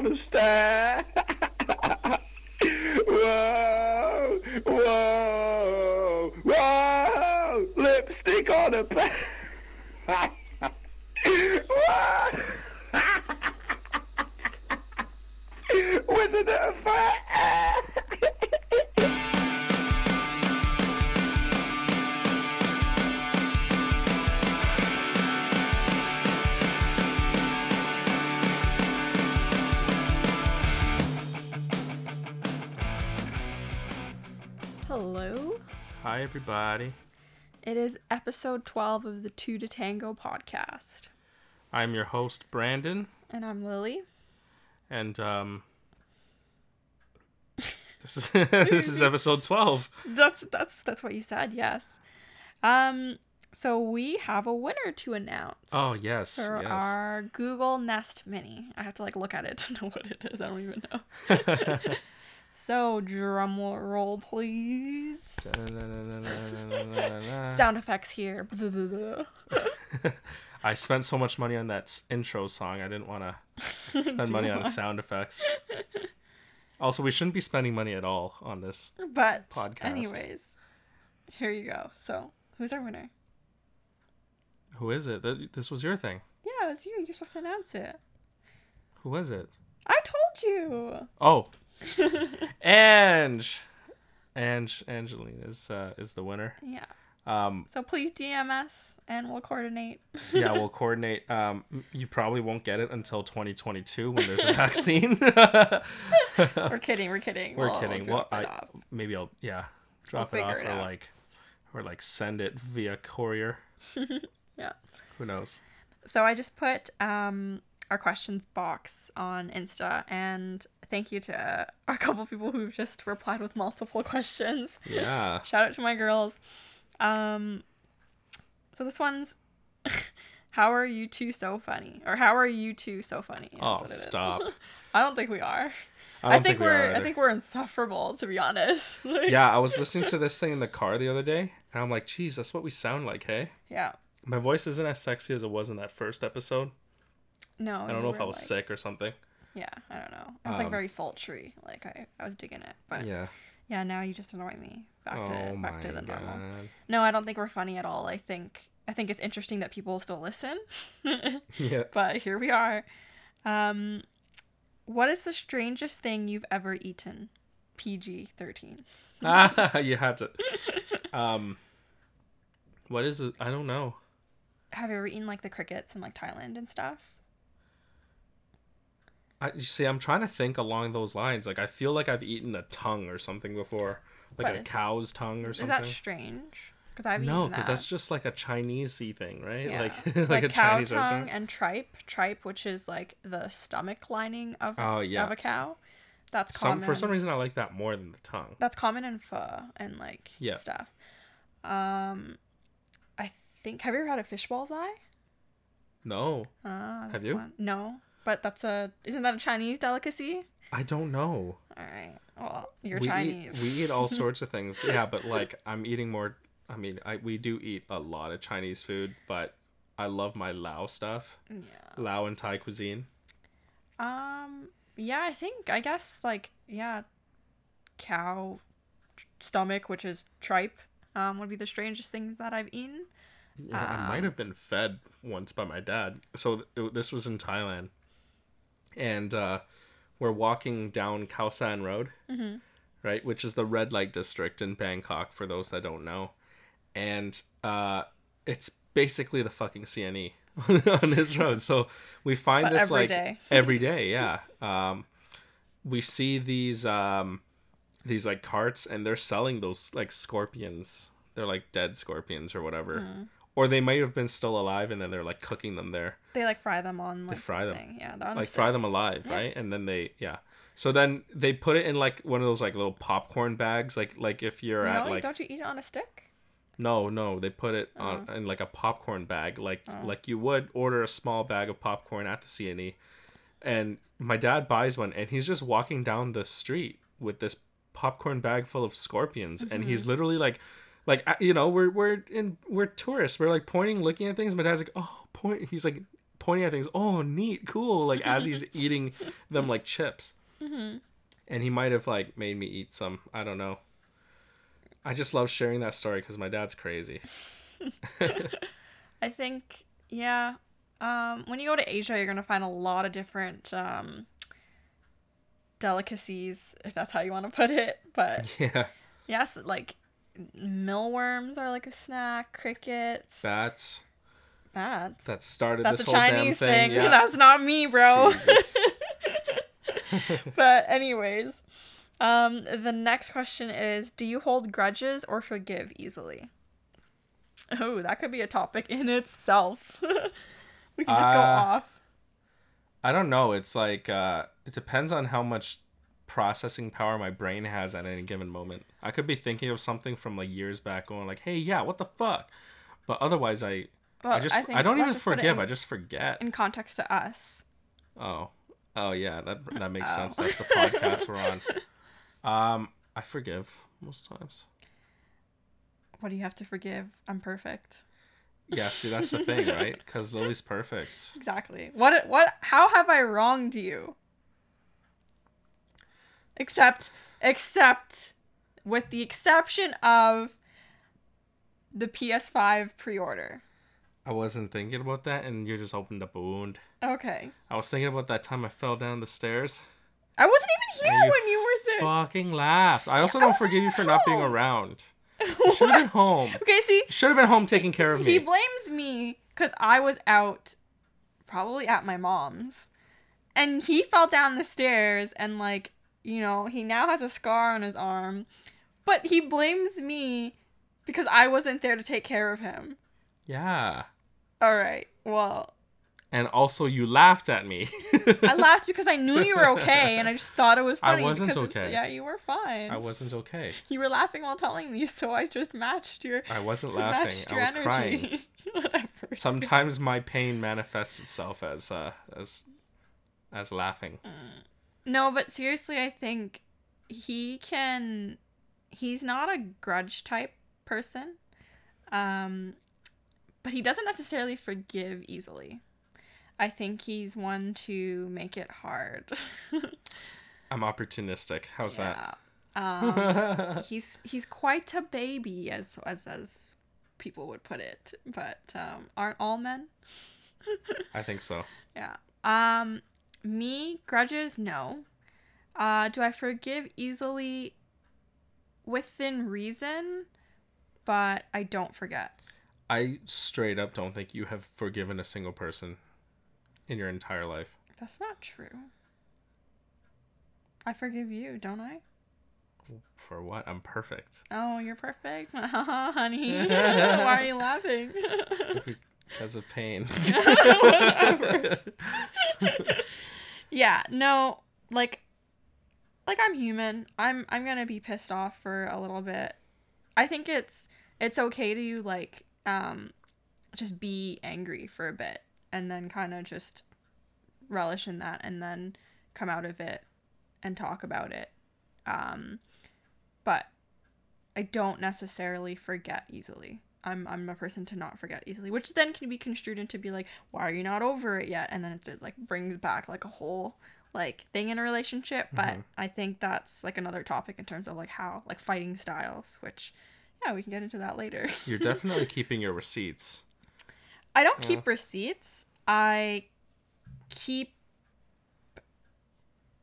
down the stair. Whoa, whoa, whoa, lipstick on a pen. Wasn't it a fat? Hello. Hi, everybody. It is episode 12 of the Two to Tango podcast. I'm your host, Brandon. And I'm Lily. And, this is episode 12. That's what you said, yes. So we have a winner to announce. Oh, yes. For our Google Nest Mini. I have to, look at it to know what it is. I don't even know. So, drum roll, please. Sound effects here. I spent so much money on that intro song. I didn't want to spend money on sound effects. Also, we shouldn't be spending money at all on this podcast. Anyways, here you go. So, who's our winner? Who is it? This was your thing. Yeah, it was you. You're supposed to announce it. Who was it? I told you. Oh. Angeline is the winner. Yeah. So please DM us and we'll coordinate. Yeah, we'll coordinate. You probably won't get it until 2022 when there's a vaccine. We're kidding. We're kidding. Maybe I'll drop it off. Or send it via courier. Yeah. Who knows? So I just put our questions box on Insta, and thank you to a couple people who've just replied with multiple questions. Yeah. Shout out to my girls. So this one's, how are you two so funny? Oh, stop. I don't think we are. I think we're insufferable, to be honest. Yeah. I was listening to this thing in the car the other day and I'm like, geez, that's what we sound like. Hey. Yeah. My voice isn't as sexy as it was in that first episode. No. I don't know if I was sick or something. Yeah. I don't know. I was very sultry. I was digging it, but yeah. Yeah, now you just annoy me. Back to the normal. God. No, I don't think we're funny at all. I think it's interesting that people still listen. Yeah. But here we are. What is the strangest thing you've ever eaten? PG-13. You had to. What is it? I don't know. Have you ever eaten the crickets in Thailand and stuff? I'm trying to think along those lines. I feel like I've eaten a tongue or something before, a cow's tongue or something. Is that strange? Because I've eaten that. No, because that's just a Chinese-y thing, right? Yeah. A cow Chinese tongue restaurant. And tripe, which is the stomach lining of of a cow. That's common. For some reason, I like that more than the tongue. That's common in pho and stuff. I think. Have you ever had a fishball's eye? No. Have you? One. No. But isn't that a Chinese delicacy? I don't know. All right. Well, we Chinese. We eat all sorts of things. Yeah, but I'm eating more. I mean, we do eat a lot of Chinese food, but I love my Lao stuff. Yeah. Lao and Thai cuisine. Yeah, cow stomach, which is tripe, would be the strangest thing that I've eaten. Yeah, I might have been fed once by my dad. So this was in Thailand. And we're walking down Khao San Road, mm-hmm. right? Which is the red light district in Bangkok, for those that don't know. And it's basically the fucking CNE on this road. So we find every day, yeah. We see these carts, and they're selling those scorpions. They're dead scorpions or whatever. Mm-hmm. Or they might have been still alive, and then they're cooking them there. They fry them on they fry the them, thing. Yeah. Fry them alive, yeah. Right? And then they, yeah. So then they put it in one of those little popcorn bags, if you're don't you eat it on a stick? No, they put it on in a popcorn bag, you would order a small bag of popcorn at the C&E. And my dad buys one, and he's just walking down the street with this popcorn bag full of scorpions, mm-hmm. and he's literally we're tourists. We're pointing, looking at things. My dad's like, oh, point. He's like, pointing at things. Oh, neat, cool. Like as he's eating them like chips. Mm-hmm. And he might have like made me eat some. I don't know. I just love sharing that story because my dad's crazy. I think, yeah. When you go to Asia, you're going to find a lot of different delicacies, if that's how you want to put it. But yeah. Yes, like mealworms are like a snack, crickets. Bats. That started that's this whole Chinese damn thing. Yeah. That's not me, bro. But anyways, the next question is, do you hold grudges or forgive easily? Oh, that could be a topic in itself. We can just go off. I don't know. It's like, it depends on how much processing power my brain has at any given moment. I could be thinking of something from like years back going like, hey, yeah, what the fuck? But otherwise I don't even forgive. I just forget. In context to us. Oh yeah. That makes sense. That's the podcast we're on. I forgive most times. What do you have to forgive? I'm perfect. Yeah, see, that's the thing, right? Because Lily's perfect. Exactly. What? How have I wronged you? Except, with the exception of the PS5 pre-order. I wasn't thinking about that, and you just opened up a wound. Okay. I was thinking about that time I fell down the stairs. I wasn't even here when you were there. Fucking laughed. I also don't forgive you for not being around. Should have been home. Okay, see? Should have been home taking care of me. He blames me because I was out, probably at my mom's, and he fell down the stairs and, like, you know, he now has a scar on his arm, but he blames me because I wasn't there to take care of him. Yeah. All right. Well. And also you laughed at me. I laughed because I knew you were okay, and I just thought it was funny. I wasn't okay. Yeah, you were fine. I wasn't okay. You were laughing while telling me, so I just matched your energy. I wasn't laughing. I was crying. Whatever. Sometimes my pain manifests itself as laughing. No, but seriously, I think he's not a grudge type person. But he doesn't necessarily forgive easily. I think he's one to make it hard. I'm opportunistic. How's that? He's quite a baby, as people would put it. But aren't all men? I think so. Yeah. Me, grudges, no. Do I forgive easily? Within reason, but I don't forget. I straight up don't think you have forgiven a single person in your entire life. That's not true. I forgive you, don't I? For what? I'm perfect. Oh, you're perfect? Honey. Why are you laughing? Because of pain. Whatever. Yeah, no, like I'm human. I'm going to be pissed off for a little bit. I think it's okay to like just be angry for a bit. And then kind of just relish in that and then come out of it and talk about it. But I don't necessarily forget easily. I'm a person to not forget easily, which then can be construed into be like, why are you not over it yet? And then it like brings back like a whole like thing in a relationship. But I think that's like another topic in terms of like how like fighting styles, which yeah, we can get into that later. You're definitely keeping your receipts. I don't keep receipts. I keep...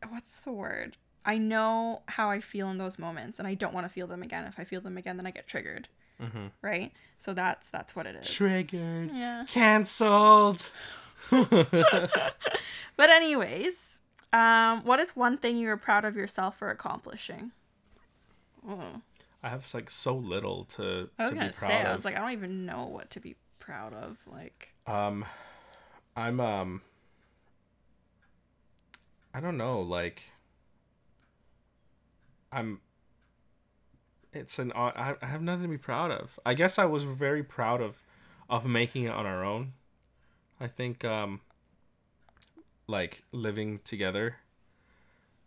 What's the word? I know how I feel in those moments, and I don't want to feel them again. If I feel them again, then I get triggered. Mm-hmm. Right? So that's what it is. Triggered. Yeah. Cancelled. But anyways, what is one thing you are proud of yourself for accomplishing? Oh. I have like so little to be proud of. I was like, I don't even know what to be proud of, like I'm I don't know, like I have nothing to be proud of. I guess I was very proud of making it on our own. I think like living together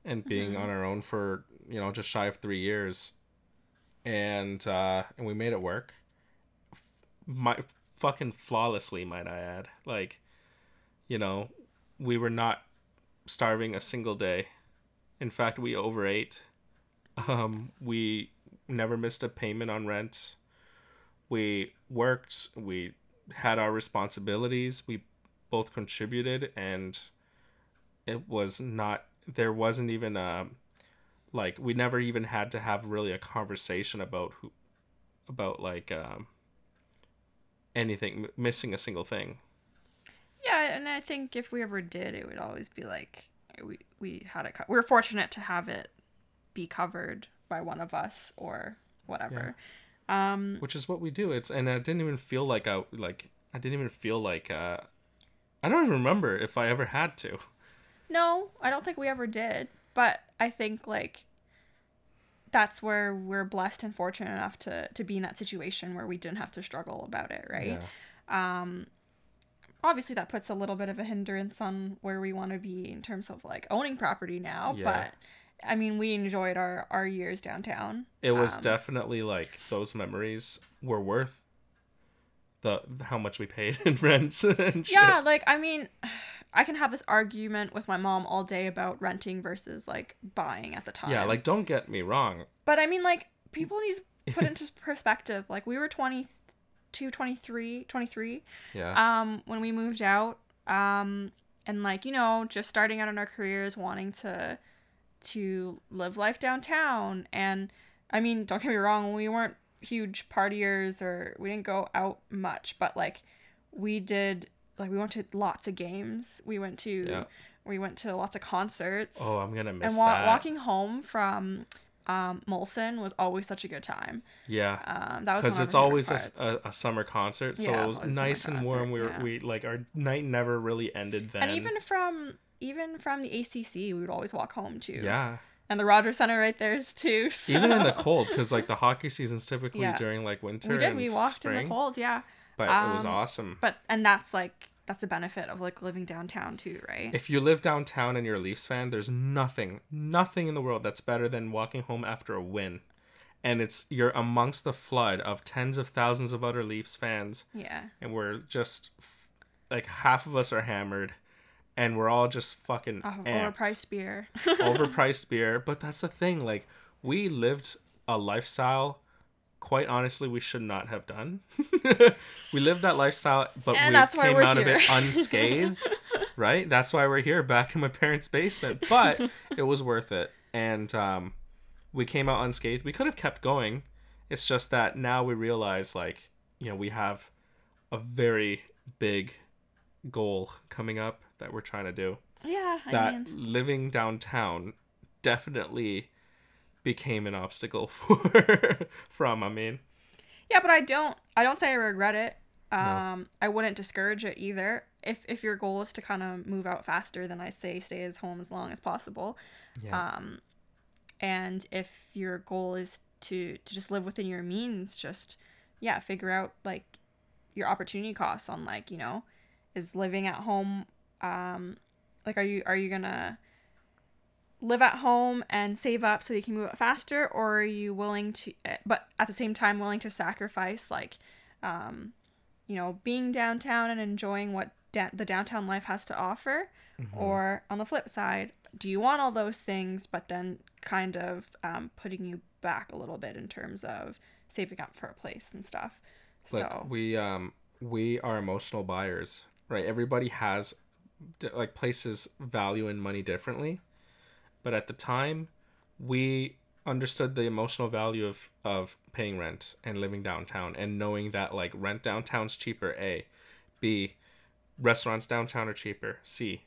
and being on our own for, you know, just shy of 3 years, and we made it work. Fucking flawlessly, might I add. Like, you know, we were not starving a single day. In fact, we overate. We never missed a payment on rent. We worked. We had our responsibilities. We both contributed, and it was not, there wasn't even a, like, we never even had to have really a conversation about who, about like anything, missing a single thing. Yeah, and I think if we ever did, it would always be like we had it. We were fortunate to have it be covered by one of us or whatever. Yeah. Which is what we do. It's, and I didn't even feel like I don't even remember if I ever had to. No, I don't think we ever did. But I think like that's where we're blessed and fortunate enough to be in that situation where we didn't have to struggle about it, right? Yeah. Obviously, that puts a little bit of a hindrance on where we want to be in terms of like owning property now. Yeah. But I mean, we enjoyed our years downtown. It was definitely like those memories were worth how much we paid in rent and shit. Yeah, like, I mean, I can have this argument with my mom all day about renting versus like buying at the time. Yeah, like, don't get me wrong. But I mean, like, people need to put into perspective. Like, we were 23. Yeah. When we moved out, and like, you know, just starting out in our careers, wanting to live life downtown. And I mean, don't get me wrong, we weren't huge partiers or we didn't go out much, but like we did, like we went to lots of games. We went to lots of concerts. Oh, I'm gonna miss that. And walking home from Molson was always such a good time. Yeah. That was because it's always a summer concert, so yeah, it was nice and warm. We like our night never really ended then. And even from the ACC, we would always walk home too. Yeah. And the Rogers Center right there is too. So. Even in the cold, because like the hockey season's typically during like winter. We walked spring, in the cold, yeah. But it was awesome. And that's the benefit of like living downtown too, right? If you live downtown and you're a Leafs fan, there's nothing in the world that's better than walking home after a win. And you're amongst the flood of tens of thousands of other Leafs fans. Yeah. And we're just like half of us are hammered. And we're all just fucking overpriced beer. Overpriced beer. But that's the thing. Like, we lived a lifestyle, quite honestly, we should not have done. We lived that lifestyle, but we came out of it unscathed. Right? That's why we're here, back in my parents' basement. But it was worth it. And we came out unscathed. We could have kept going. It's just that now we realize, like, you know, we have a very big goal coming up that we're trying to do. Yeah, living downtown definitely became an obstacle Yeah, but I don't say I regret it. No. I wouldn't discourage it either. If your goal is to kind of move out faster, then I say stay at home as long as possible. Yeah. And if your goal is to just live within your means, just figure out like your opportunity costs on like, you know, is living at home, like are you gonna live at home and save up so you can move out faster, or are you willing to, but at the same time willing to sacrifice like you know, being downtown and enjoying what the downtown life has to offer? Mm-hmm. Or on the flip side, do you want all those things but then kind of putting you back a little bit in terms of saving up for a place and stuff? Like, so we are emotional buyers, right? Everybody has, like, places value and money differently. But at the time, we understood the emotional value of paying rent and living downtown and knowing that, like, rent downtown's cheaper, A. B, restaurants downtown are cheaper. C,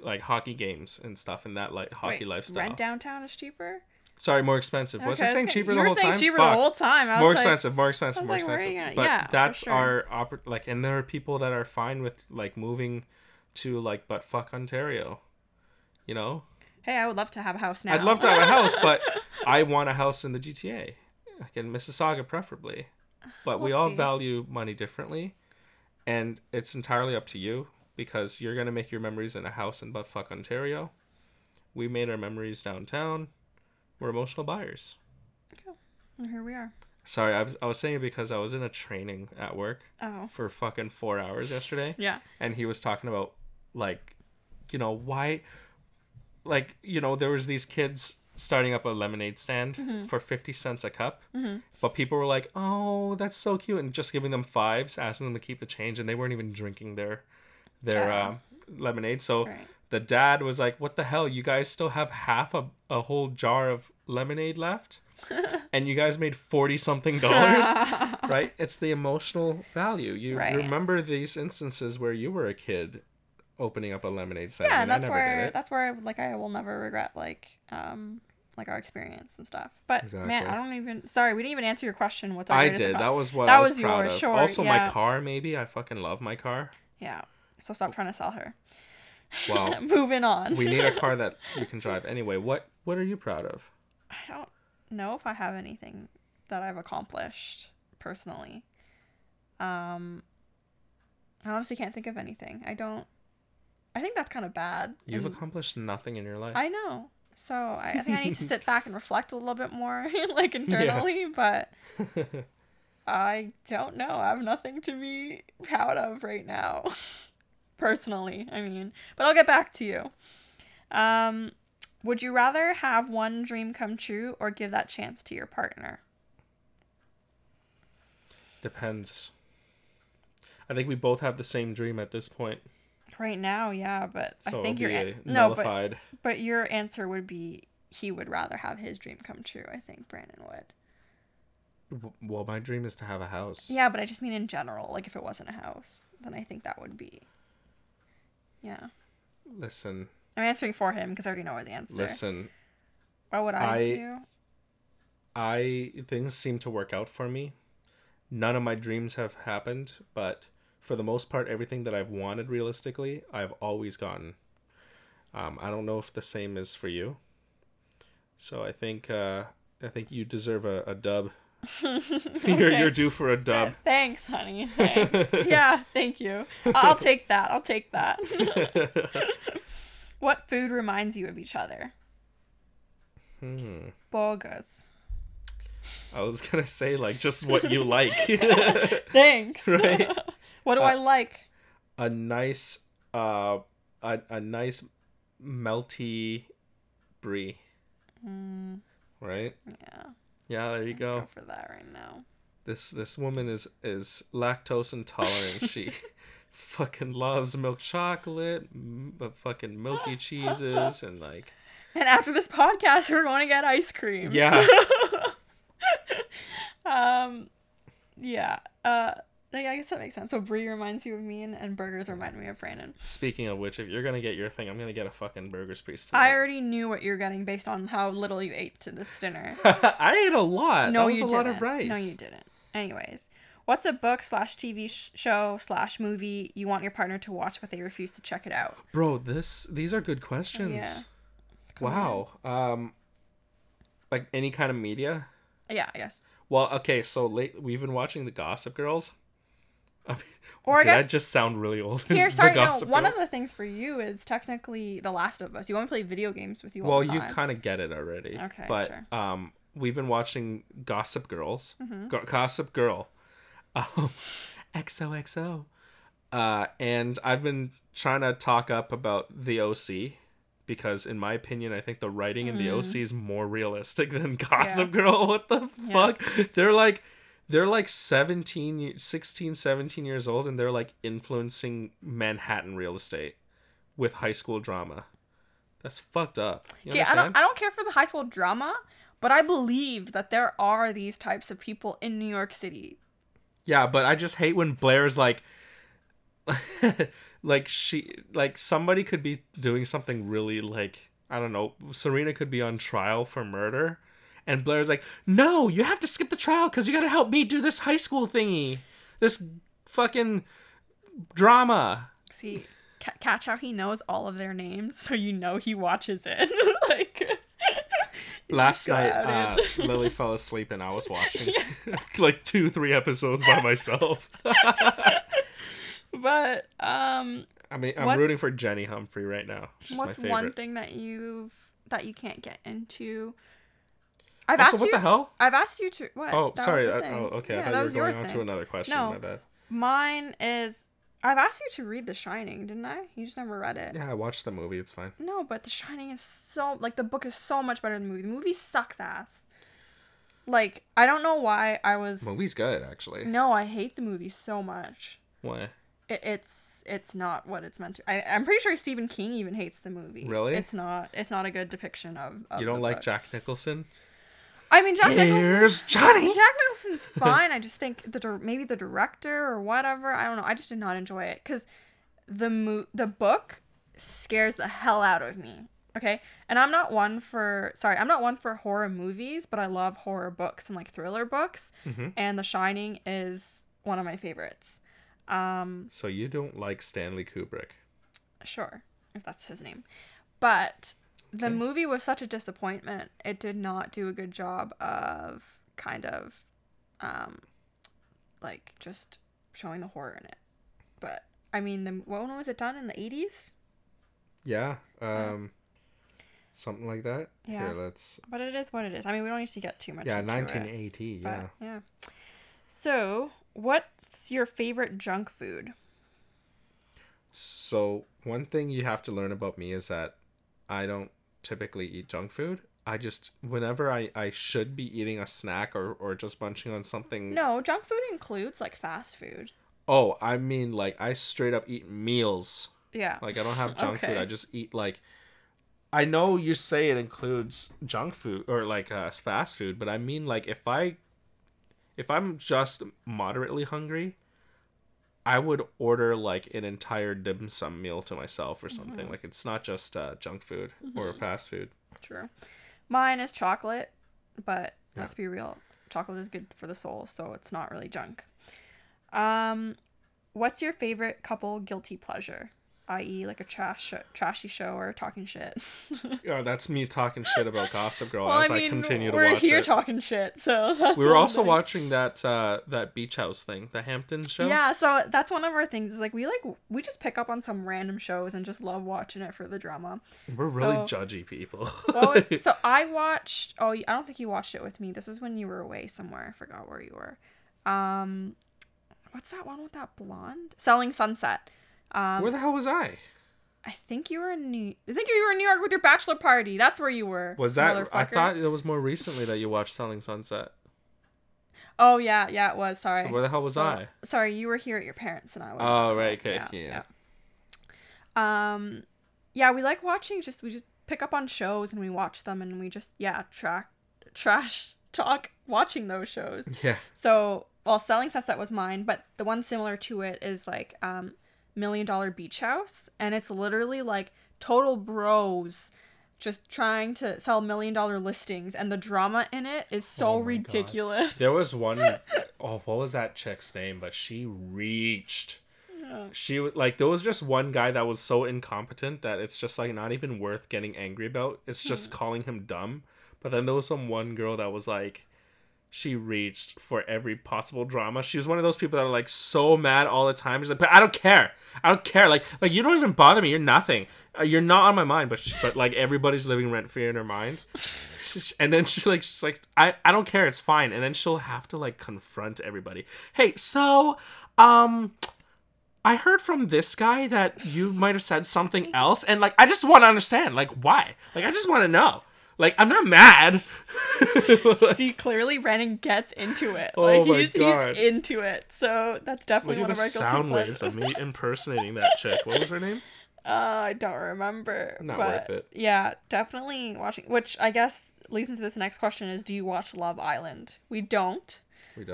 like, hockey games and stuff and that, like, hockey lifestyle. Rent downtown is cheaper? Sorry, more expensive. Okay, I was saying cheaper the whole time. More expensive. That's sure. And there are people that are fine with like moving to like but fuck Ontario, you know. Hey, I would love to have a house now. I'd love to have a house, but I want a house in the GTA, like in Mississauga preferably. But we all value money differently, and it's entirely up to you, because you're gonna make your memories in a house in but fuck Ontario. We made our memories downtown. We're emotional buyers. Okay. And here we are. Sorry, I was saying it because I was in a training at work for fucking 4 hours yesterday. Yeah. And he was talking about, like, you know, why, like, you know, there was these kids starting up a lemonade stand for 50 cents a cup. Mm-hmm. But people were like, oh, that's so cute. And just giving them fives, asking them to keep the change. And they weren't even drinking their lemonade. So the dad was like, what the hell? You guys still have half a whole jar of lemonade left? And you guys made 40 something dollars, right? It's the emotional value. You remember these instances where you were a kid opening up a lemonade stand. Yeah, that's where like I will never regret like our experience and stuff. But man, I don't even. Sorry, we didn't even answer your question. What's our greatest accomplishment? That was what I was proud of. Sure, also, my car. Maybe I fucking love my car. Yeah. So stop trying to sell her. Well, moving on. We need a car that you can drive. Anyway, what are you proud of? I don't know if I have anything that I've accomplished personally. I honestly can't think of anything. I think that's kind of bad. You've accomplished nothing in your life. I know. So I think I need to sit back and reflect a little bit more, like internally, but I don't know. I have nothing to be proud of right now. Personally, I mean, but I'll get back to you. Would you rather have one dream come true or give that chance to your partner? Depends. I think we both have the same dream at this point. Right now, yeah, but so I think you're nullified. But your answer would be he would rather have his dream come true. I think Brandon would. Well, my dream is to have a house. Yeah, but I just mean in general. Like if it wasn't a house, then I think that would be. Yeah. Listen. I'm answering for him because I already know his answer. Listen. What would I do? Things seem to work out for me. None of my dreams have happened, but for the most part, everything that I've wanted realistically, I've always gotten. I don't know if the same is for you. So I think you deserve a dub. Okay. You're due for a dub. Thanks, honey. Thanks. Yeah, thank you. I'll take that. I'll take that. What food reminds you of each other? Burgers. I was going to say, like, just what you like. Thanks. Right? What do I like? A nice melty brie. Right? Yeah. Yeah, there you go. Go for that right now. This woman is lactose intolerant. She fucking loves milk chocolate, fucking milky cheeses, and like. And after this podcast, we're going to get ice cream. Yeah. Yeah. I guess that makes sense. So brie reminds you of me, and burgers remind me of Brandon. Speaking of which, if you're going to get your thing, I'm going to get a fucking Burgers Priest tonight. I already knew what you were getting based on how little you ate to this dinner. I ate a lot. No, that was you a didn't. Lot of rice. No, you didn't. Anyways, what's a book/TV show/movie you want your partner to watch but they refuse to check it out? Bro, these are good questions. Yeah. Wow. Like any kind of media? Yeah, I guess. Well, okay, so we've been watching the Gossip Girls. Or did I just sound really old? Here, sorry, no. One of the things for you is technically The Last of Us. You want to play video games with you all the time. Well, you kind of get it already. Okay, but, sure. We've been watching Gossip Girls. Mm-hmm. Gossip Girl. XOXO. And I've been trying to talk up about The OC. Because in my opinion, I think the writing in The OC is more realistic than Gossip Girl. What the fuck? They're like 16, 17 years old, and they're like influencing Manhattan real estate with high school drama. That's fucked up. You understand? I don't care for the high school drama, but I believe that there are these types of people in New York City. Yeah, but I just hate when Blair's like like somebody could be doing something really, like, I don't know, Serena could be on trial for murder. And Blair's like, no, you have to skip the trial because you got to help me do this high school thingy. This fucking drama. See, catch how he knows all of their names, so you know he watches it. Like, last night, Lily fell asleep and I was watching like 2-3 episodes by myself. But, I mean, I'm rooting for Jenny Humphrey right now. She's my favorite. What's one thing that you can't get into? I've also, asked what the hell? I've asked you to... What? Oh, that sorry. Okay. Yeah, I thought you were going on to another question. No, my bad. Mine is... I've asked you to read The Shining, didn't I? You just never read it. Yeah, I watched the movie. It's fine. No, but The Shining is so... Like, the book is so much better than the movie. The movie sucks ass. Like, I don't know why I was... The movie's good, actually. No, I hate the movie so much. Why? It's not what it's meant to. I'm pretty sure Stephen King even hates the movie. Really? It's not a good depiction of You don't like book. Jack Nicholson? I mean, Jack Nicholson. Here's Johnny. Jack Nicholson's fine. I just think maybe the director or whatever. I don't know. I just did not enjoy it because the book scares the hell out of me. Okay, and I'm not one for horror movies, but I love horror books and like thriller books. Mm-hmm. And The Shining is one of my favorites. So you don't like Stanley Kubrick? Sure, if that's his name, but. The movie was such a disappointment. It did not do a good job of kind of, like, just showing the horror in it. But, I mean, when was it done? In the 80s? Yeah. Something like that. Yeah. Here, but it is what it is. I mean, we don't need to get too much into 1980, it. Yeah, 1980. Yeah. So, what's your favorite junk food? So, one thing you have to learn about me is that I don't typically eat junk food. I just, whenever I should be eating a snack or just munching on something. No, junk food includes like fast food. Oh, I mean like I straight up eat meals. Yeah. Like I don't have junk food. I just eat like, I know you say it includes junk food or like fast food, but I mean like if I'm just moderately hungry, I would order like an entire dim sum meal to myself or something. Mm-hmm. Like it's not just junk food or fast food. True. Mine is chocolate, but let's be real. Chocolate is good for the soul, so it's not really junk. What's your favorite couple guilty pleasure? I.e. like a trashy show or talking shit. Yeah, that's me talking shit about Gossip Girl I continue to watch it. We're here talking shit, so that's We were also watching that beach house thing, the Hampton show. Yeah, so that's one of our things. Is like we just pick up on some random shows and just love watching it for the drama. We're really judgy people. Well, so I watched... Oh, I don't think you watched it with me. This is when you were away somewhere. I forgot where you were. What's that one with that blonde? Selling Sunset. Where the hell was I? I think you were in New York with your bachelor party. That's where you were. Was that? I thought it was more recently that you watched Selling Sunset. Oh yeah, it was. Sorry. So where the hell was I? Sorry, you were here at your parents and I was. Oh right, okay, yeah. Yeah, we like watching. We just pick up on shows and we watch them and we just trash talk watching those shows. Yeah. So Selling Sunset was mine, but the one similar to it is like $1 Million Beach House, and it's literally like total bros just trying to sell $1 million listings, and the drama in it is so ridiculous. God. There was one what was that chick's name, but she reached. She was like, there was just one guy that was so incompetent that it's just like not even worth getting angry about. It's just calling him dumb. But then there was one girl that was like, she reached for every possible drama. She was one of those people that are like so mad all the time. She's like, but I don't care. Like you don't even bother me. You're nothing. You're not on my mind. But like everybody's living rent free in her mind. And then she's like, I don't care. It's fine. And then she'll have to like confront everybody. Hey, so, I heard from this guy that you might have said something else. And like, I just want to understand. Like, why? Like, I just want to know. Like, I'm not mad. See, clearly Brennan gets into it. Like, he's into it. So that's definitely one of our guilty pleasures. Sound waves of me impersonating that chick. What was her name? I don't remember. Not worth it. Yeah, definitely watching. Which I guess leads into this next question is, do you watch Love Island? We don't. But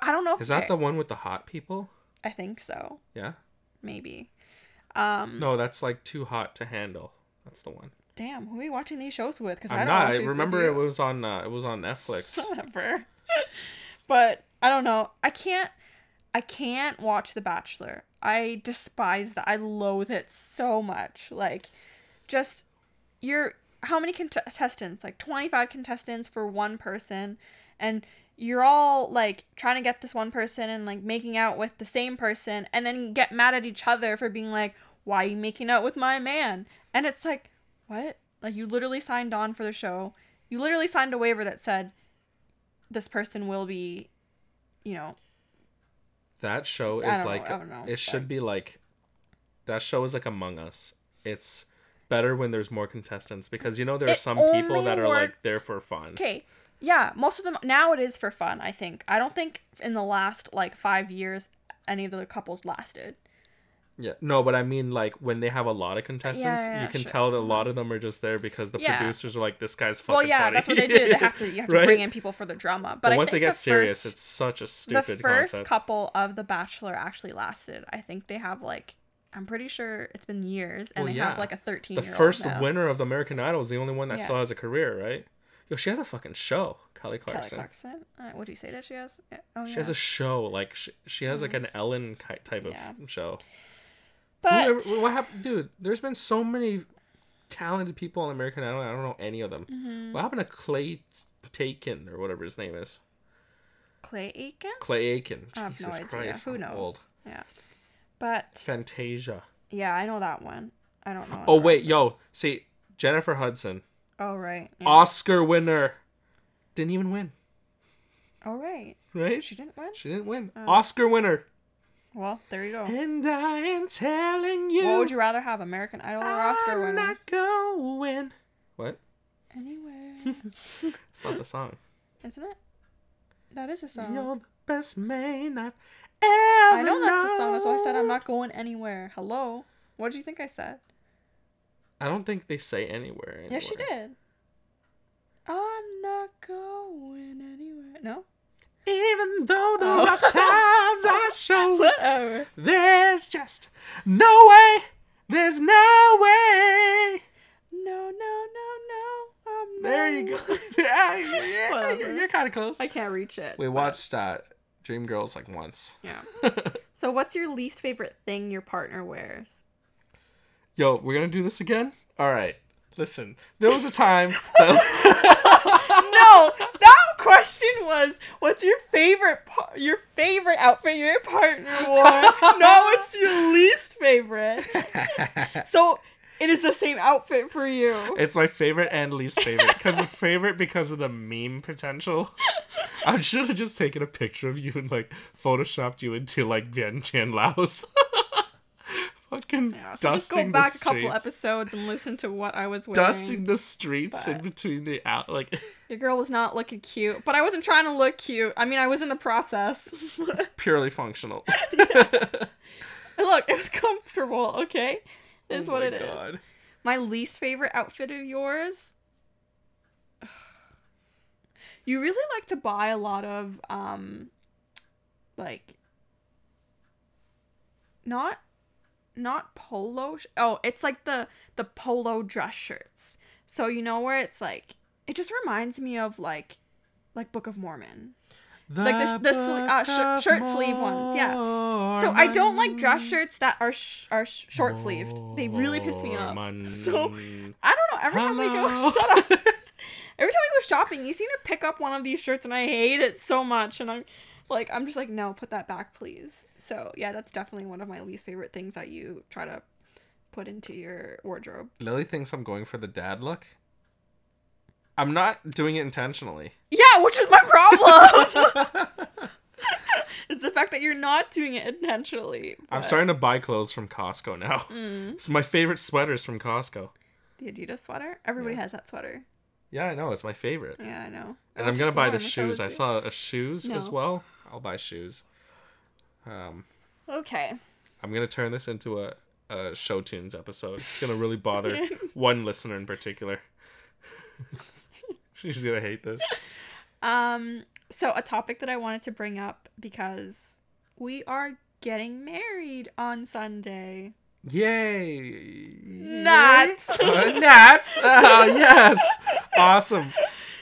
I don't know. Is that the one with the hot people? I think so. Yeah? Maybe. No, that's like Too Hot to Handle. That's the one. Damn, who are you watching these shows with? Because I remember it was on Netflix. Whatever. But I don't know. I can't watch The Bachelor. I despise that. I loathe it so much. Like, just how many contestants? Like 25 contestants for one person, and you're all like trying to get this one person and like making out with the same person, and then get mad at each other for being like, "Why are you making out with my man?" And it's like, what? Like, you literally signed on for the show. You literally signed a waiver that said this person will be, you know. That show is should be like, that show is like Among Us. It's better when there's more contestants because, you know, there are some people that are like there for fun. Okay. Yeah. Most of them now it is for fun. I think. I don't think in the last like 5 years, any of the couples lasted. Yeah, no, but I mean, like, when they have a lot of contestants, you can tell that a lot of them are just there because the producers are like, this guy's fucking funny. Well, funny. That's what they do. You have to right? bring in people for the drama. But I once think they get serious, it's such a stupid concept. The first couple of The Bachelor actually lasted. I think they have, like, I'm pretty sure it's been years, and they have, like, a 13-year-old The first winner of the American Idol is the only one that still has a career, right? Yo, she has a fucking show, Kelly Clarkson. What do you say that she has? Oh, she has a show. Like, she has, like, an Ellen type of show. But what happened, dude? There's been so many talented people on American Idol. I don't know any of them. Mm-hmm. What happened to Clay Aiken or whatever his name is? Clay Aiken. Clay Aiken. Jesus Christ! Who knows? Old. Yeah. But Fantasia. Yeah, I know that one. I don't know. Oh wait, yo, see Jennifer Hudson. Oh right. Yeah. Oscar winner. Didn't even win. Oh right. Right. She didn't win. Oscar winner. Well, there you go. And I am telling you. What would you rather have, American Idol or Oscar winner? I'm not going. What? Anyway. It's not the song. Isn't it? That is a song. You're the best man I've ever known. I know that's a song. That's why I said I'm not going anywhere. Hello? What do you think I said? I don't think they say anywhere. Yeah, she did. I'm not going anywhere. No? Even though the rough times I show, whatever. There's just no way. There's no way. No. There you go. Yeah, you're kind of close. I can't reach it. We watched Dream Girls like once. Yeah. So what's your least favorite thing your partner wears? Yo, we're going to do this again? All right. Listen, there was a time that... No! Question was, what's your favorite outfit your partner wore? No, it's your least favorite. So it is the same outfit for you. It's my favorite and least favorite. Because of the meme potential. I should have just taken a picture of you and like photoshopped you into like Vientiane, Laos. Fucking so dusting the streets. Just go back a couple episodes and listen to what I was wearing. Dusting the streets in between the out, like. Your girl was not looking cute, but I wasn't trying to look cute. I mean, I was in the process. Purely functional. Yeah. Look, it was comfortable. Okay, is what it God. Is. My least favorite outfit of yours. You really like to buy a lot of, like, not polo it's like the polo dress shirts, so you know where it's like it just reminds me of like Book of Mormon, shirt sleeve ones. So I don't like dress shirts that are short sleeved. They really piss me off. So I don't know, every time we go every time we go shopping you seem to pick up one of these shirts and I hate it so much, and I'm just like, no, put that back, please. So, yeah, that's definitely one of my least favorite things that you try to put into your wardrobe. Lily thinks I'm going for the dad look. I'm not doing it intentionally. Yeah, which is my problem. It's the fact that you're not doing it intentionally. But... I'm starting to buy clothes from Costco now. It's my favorite sweaters from Costco. The Adidas sweater? Everybody has that sweater. Yeah, I know. It's my favorite. Yeah, I know. And I'm going to buy the shoes. I saw shoes as well. I'll buy shoes. Okay. I'm going to turn this into a show tunes episode. It's going to really bother one listener in particular. She's going to hate this. So a topic that I wanted to bring up because we are getting married on Sunday. Yay! Nats! Nats! Yes! Awesome.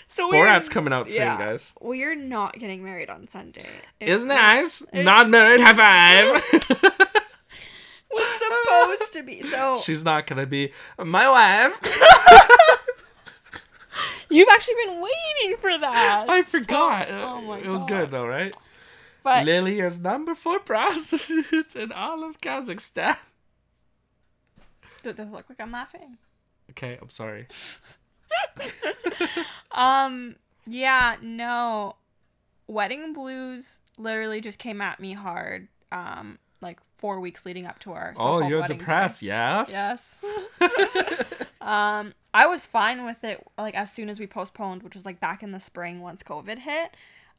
So Borat's coming out soon, guys. We're not getting married on Sunday. It's nice. Not married. High five. Was supposed to be. So she's not gonna be my wife. You've actually been waiting for that. I forgot. Oh my God. It was good though, right? But Lily is #4 prostitute in all of Kazakhstan. It doesn't look like I'm laughing. Okay, I'm sorry. Yeah, no. Wedding Blues literally just came at me hard, like 4 weeks leading up to our so-called wedding. Oh, you're depressed, day. Yes. Yes. I was fine with it, like, as soon as we postponed, which was, like, back in the spring once COVID hit.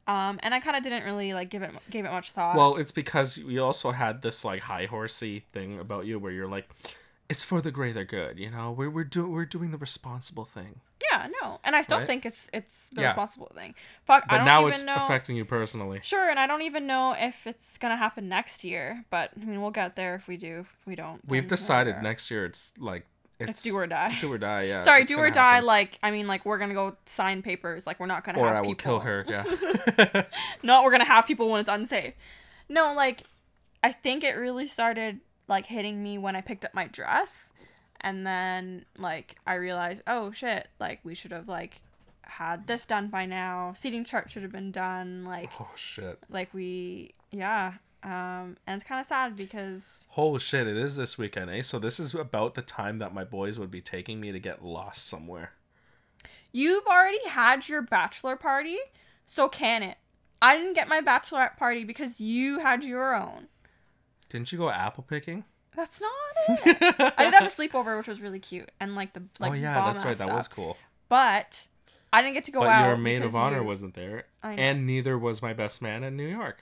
And I kind of didn't really, like, gave it much thought. Well, it's because you also had this, like, high horsey thing about you where you're like, it's for the greater good, you know? We're doing the responsible thing. Yeah, no. And I still think it's the responsible thing. Fuck, but I don't even know. But now it's affecting you personally. Sure, and I don't even know if it's going to happen next year. But, I mean, we'll get there if we do. If we don't. We've decided next year it's, like... It's do or die. Do or die, yeah. Sorry, do or die, happen. Like, I mean, like, we're going to go sign papers. Like, we're not going to have people. Or I will kill her, yeah. Not we're going to have people when it's unsafe. No, like, I think it really started, like, hitting me when I picked up my dress. And then, like, I realized, oh, shit, like, we should have, like, had this done by now. Seating chart should have been done. Like, oh, shit. Like, we, yeah. And it's kind of sad because... Holy shit, it is this weekend, eh? So this is about the time that my boys would be taking me to get lost somewhere. You've already had your bachelor party, so can it. I didn't get my bachelorette party because you had your own. Didn't you go apple picking? That's not it. I did have a sleepover, which was really cute. And like the like. Oh yeah, that's right, that was cool. But I didn't get to go out. But your maid of honor wasn't there. I know. And neither was my best man in New York.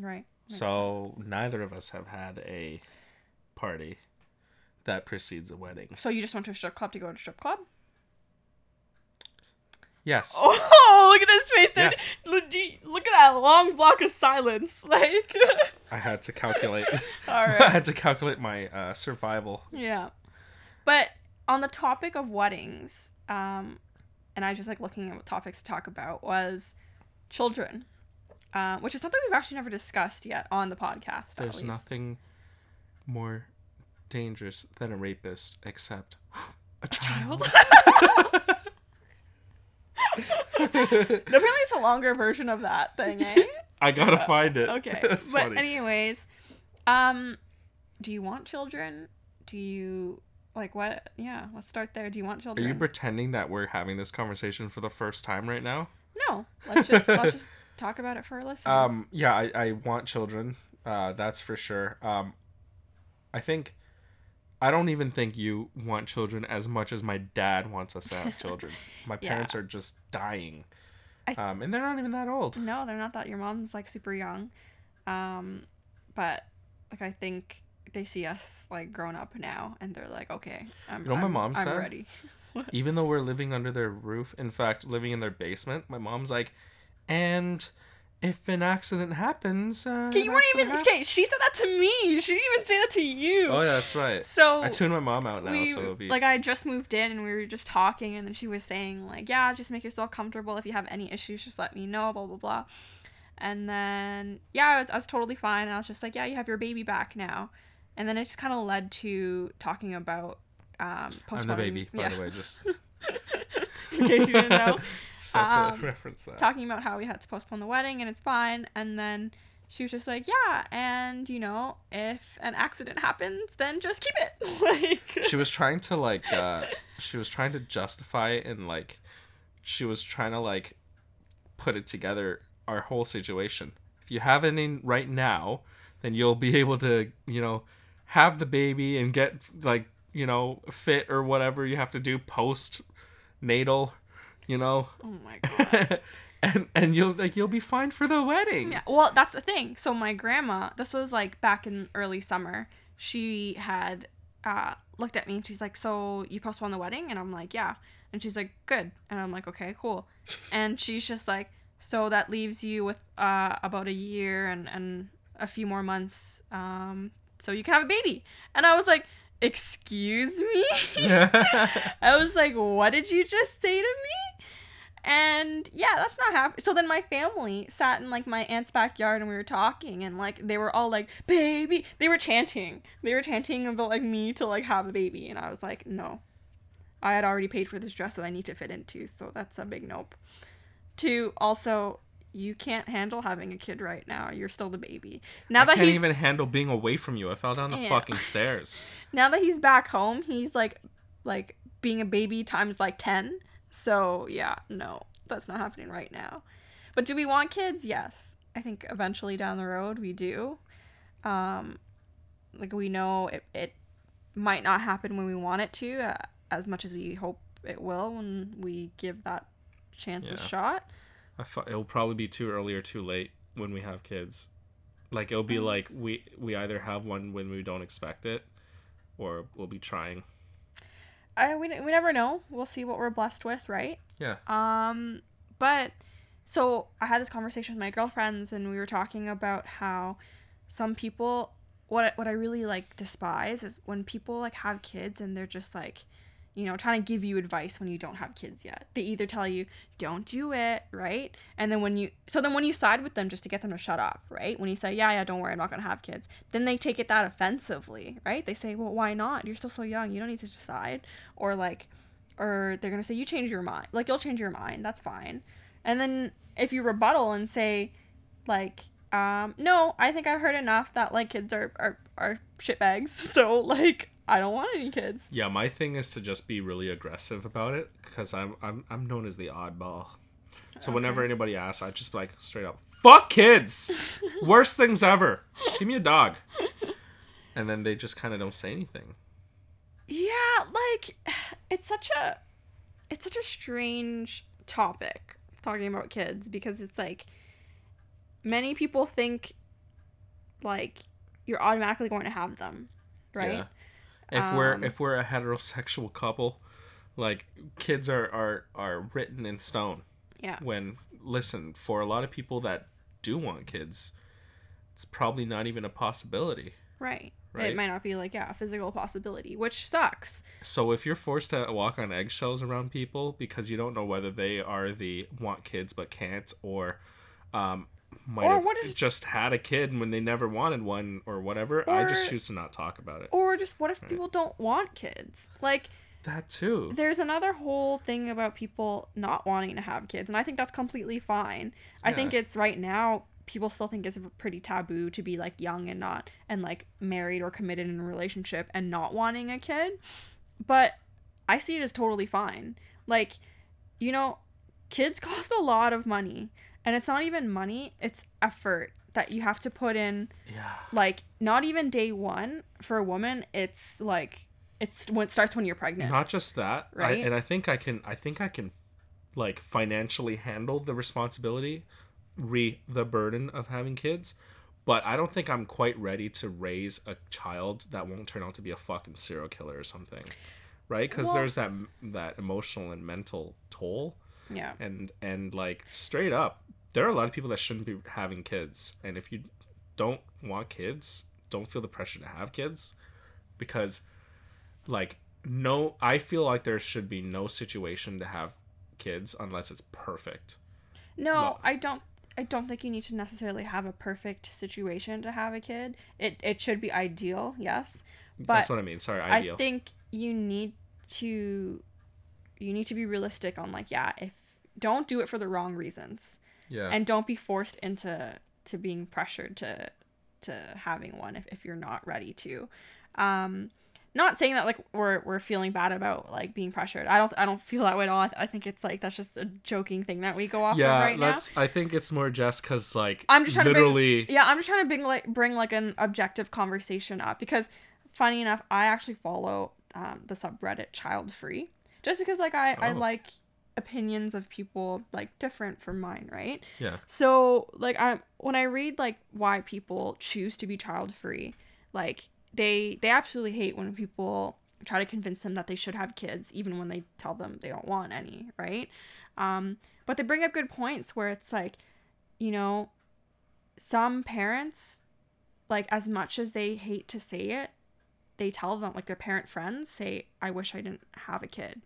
Right. So neither of us have had a party that precedes a wedding. So you just went to a strip club to go to a strip club? Yes. Oh, look at his face, dude. Yes. Look at that long block of silence. Like. I had to calculate. All right. I had to calculate my survival. Yeah. But on the topic of weddings, and I was just like looking at what topics to talk about, was children. Which is something we've actually never discussed yet on the podcast. There's nothing more dangerous than a rapist except a child. Apparently it's a longer version of that thing, eh? I gotta find it. Okay. That's but funny. Anyways, do you want children? Do you... Like, what? Yeah, let's start there. Do you want children? Are you pretending that we're having this conversation for the first time right now? No. Let's just talk about it for our listeners. Yeah, I want children. That's for sure. I don't even think you want children as much as my dad wants us to have children. My parents are just dying. And they're not even that old. No, they're not that. Your mom's like super young. But like I think they see us like grown up now and they're like, okay, I'm ready. Even though we're living under their roof, in fact, living in their basement, my mom's like, and if an accident happens... she said that to me. She didn't even say that to you. Oh, yeah, that's right. So I tune my mom out now, so it'll be... Like, I just moved in, and we were just talking, and then she was saying, like, yeah, just make yourself comfortable. If you have any issues, just let me know, blah, blah, blah. And then, yeah, I was totally fine, and I was just like, yeah, you have your baby back now. And then it just kind of led to talking about postpartum. I'm the baby, by the way, just... In case you didn't know. Just had to reference that. Talking about how we had to postpone the wedding and it's fine. And then she was just like, yeah, and, you know, if an accident happens, then just keep it. Like she was trying to, like, she was trying to justify it and, like, she was trying to, like, put it together, our whole situation. If you have it in right now, then you'll be able to, you know, have the baby and get, like, you know, fit or whatever you have to do post natal, you know. Oh my god. and you'll be fine for the wedding. Yeah, well, that's the thing. So my grandma, this was like back in early summer, she had looked at me and she's like, so you postponed the wedding? And I'm like, yeah. And she's like, good. And I'm like, okay, cool. And she's just like, so that leaves you with about a year and a few more months so you can have a baby. And I was like, excuse me? I was like, what did you just say to me? And yeah, that's not happening. So then my family sat in like my aunt's backyard and we were talking and like they were all like, baby. They were chanting about like me to like have a baby. And I was like, no, I had already paid for this dress that I need to fit into. So that's a big nope. Two, also, you can't handle having a kid right now. You're still the baby. Now that I can't even handle being away from you. I fell down the fucking stairs. Now that he's back home, he's like being a baby times like 10. So yeah, no, that's not happening right now. But do we want kids? Yes. I think eventually down the road we do. Like we know it might not happen when we want it to as much as we hope it will when we give that chance a shot. It'll probably be too early or too late when we have kids. Like it'll be like we either have one when we don't expect it or we'll be trying. We never know. We'll see what we're blessed with, right? Yeah. But so I had this conversation with my girlfriends and we were talking about how some people, what I really like despise is when people like have kids and they're just like, you know, trying to give you advice when you don't have kids yet. They either tell you, don't do it, right? And then when you side with them just to get them to shut up, right? When you say, yeah, don't worry, I'm not going to have kids. Then they take it that offensively, right? They say, well, why not? You're still so young. You don't need to decide. Or they're going to say, you change your mind. Like, you'll change your mind. That's fine. And then if you rebuttal and say, like, no, I think I've heard enough that, like, kids are shitbags. So, like, I don't want any kids. Yeah, my thing is to just be really aggressive about it because I'm known as the oddball. So whenever anybody asks, I just like straight up, fuck kids! Worst things ever! Give me a dog. And then they just kind of don't say anything. Yeah, like, it's such a strange topic, talking about kids, because it's like, many people think, like, you're automatically going to have them, right? Yeah. If we're a heterosexual couple, like, kids are written in stone. Yeah. When, listen, for a lot of people that do want kids, it's probably not even a possibility. Right. It might not be like, yeah, a physical possibility, which sucks. So if you're forced to walk on eggshells around people because you don't know whether they are the want kids but can't or just had a kid when they never wanted one or whatever, or I just choose to not talk about it. Or just what if people don't want kids? Like, that too. There's another whole thing about people not wanting to have kids, and I think that's completely fine. Yeah. I think it's right now people still think it's pretty taboo to be like young and not and like married or committed in a relationship and not wanting a kid, but I see it as totally fine. Like, you know, kids cost a lot of money. And it's not even money, it's effort that you have to put in. Yeah. Like, not even day one for a woman, it's like, it starts when you're pregnant. Not just that, right? And I think I can like financially handle the responsibility, the burden of having kids, but I don't think I'm quite ready to raise a child that won't turn out to be a fucking serial killer or something, right? Because there's that emotional and mental toll. Yeah. And like, straight up, there are a lot of people that shouldn't be having kids. And if you don't want kids, don't feel the pressure to have kids, because like, no, I feel like there should be no situation to have kids unless it's perfect. No, well, I don't think you need to necessarily have a perfect situation to have a kid. It should be ideal, yes. But that's what I mean. Sorry, ideal. I think you need to be realistic on like, yeah, if don't do it for the wrong reasons. Yeah. And don't be forced into being pressured to having one if you're not ready to. Not saying that like we're feeling bad about like being pressured. I don't feel that way at all. I think it's like, that's just a joking thing that we go off of right now. I think it's more just because like, I'm just trying to bring like an objective conversation up, because funny enough, I actually follow the subreddit Child Free. Just because, like, I like opinions of people, like, different from mine, right? Yeah. So, like, when I read, like, why people choose to be child-free, like, they absolutely hate when people try to convince them that they should have kids, even when they tell them they don't want any, right? But they bring up good points where it's, like, you know, some parents, like, as much as they hate to say it, they tell them, like, their parent friends say, I wish I didn't have a kid.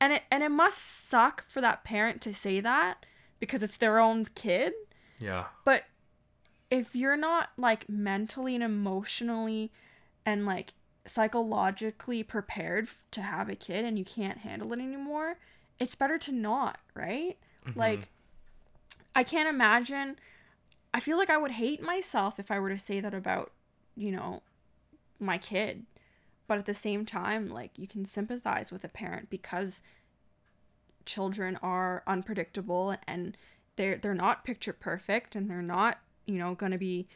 And it must suck for that parent to say that, because it's their own kid. Yeah. But if you're not, like, mentally and emotionally and, like, psychologically prepared to have a kid and you can't handle it anymore, it's better to not, right? Mm-hmm. Like, I can't imagine. I feel like I would hate myself if I were to say that about, you know, my kid, But at the same time, like, you can sympathize with a parent because children are unpredictable and they're not picture perfect, and they're not, you know, going to be,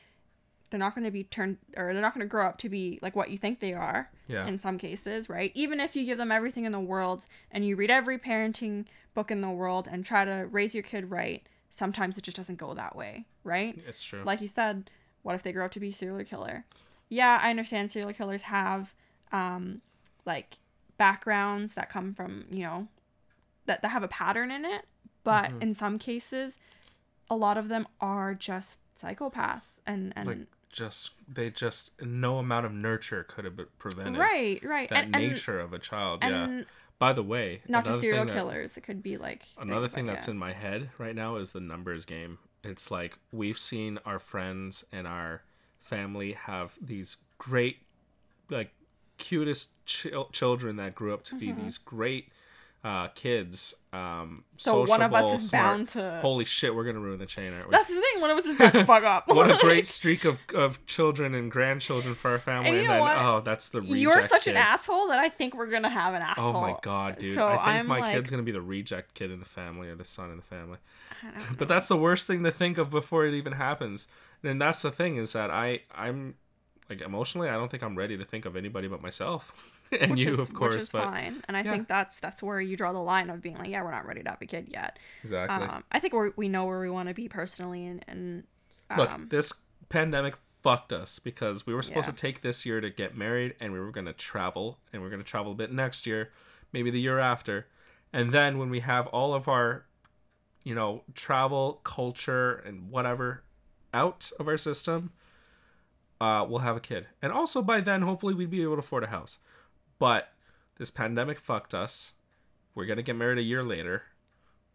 they're not going to be turned, or they're not going to grow up to be like what you think they are in some cases, right? Even if you give them everything in the world and you read every parenting book in the world and try to raise your kid right, sometimes it just doesn't go that way, right? It's true. Like you said, what if they grow up to be a serial killer? Yeah, I understand serial killers have, like, backgrounds that come from, you know, that have a pattern in it. But in some cases, a lot of them are just psychopaths and like, just no amount of nurture could have prevented that nature of a child. And by the way, not just serial killers, it could be like another thing that's in my head right now is the numbers game. It's like we've seen our friends and our family have these great, like, cutest children that grew up to be these great kids, so sociable, one of us is bound to, holy shit, we're gonna ruin the chain, aren't we? That's the thing, one of us is bound to fuck up. What a great streak of children and grandchildren for our family, and then what? Oh, that's the reject you're such kid. An asshole that I think we're gonna have an asshole. Oh my god, dude, so I think my kid's gonna be the reject kid in the family, or the son in the family. I don't know. But that's the worst thing to think of before it even happens. And that's the thing, is that I'm like, emotionally, I don't think I'm ready to think of anybody but myself. And which you, is, of course. Which is but, fine. And I think that's where you draw the line of being like, yeah, we're not ready to have a kid yet. Exactly. I think we know where we want to be personally. And look, this pandemic fucked us because we were supposed to take this year to get married, and we were going to travel. And we're going to travel a bit next year, maybe the year after. And then when we have all of our, you know, travel, culture, and whatever out of our system... we'll have a kid. And also by then, hopefully we'd be able to afford a house. But this pandemic fucked us. We're going to get married a year later.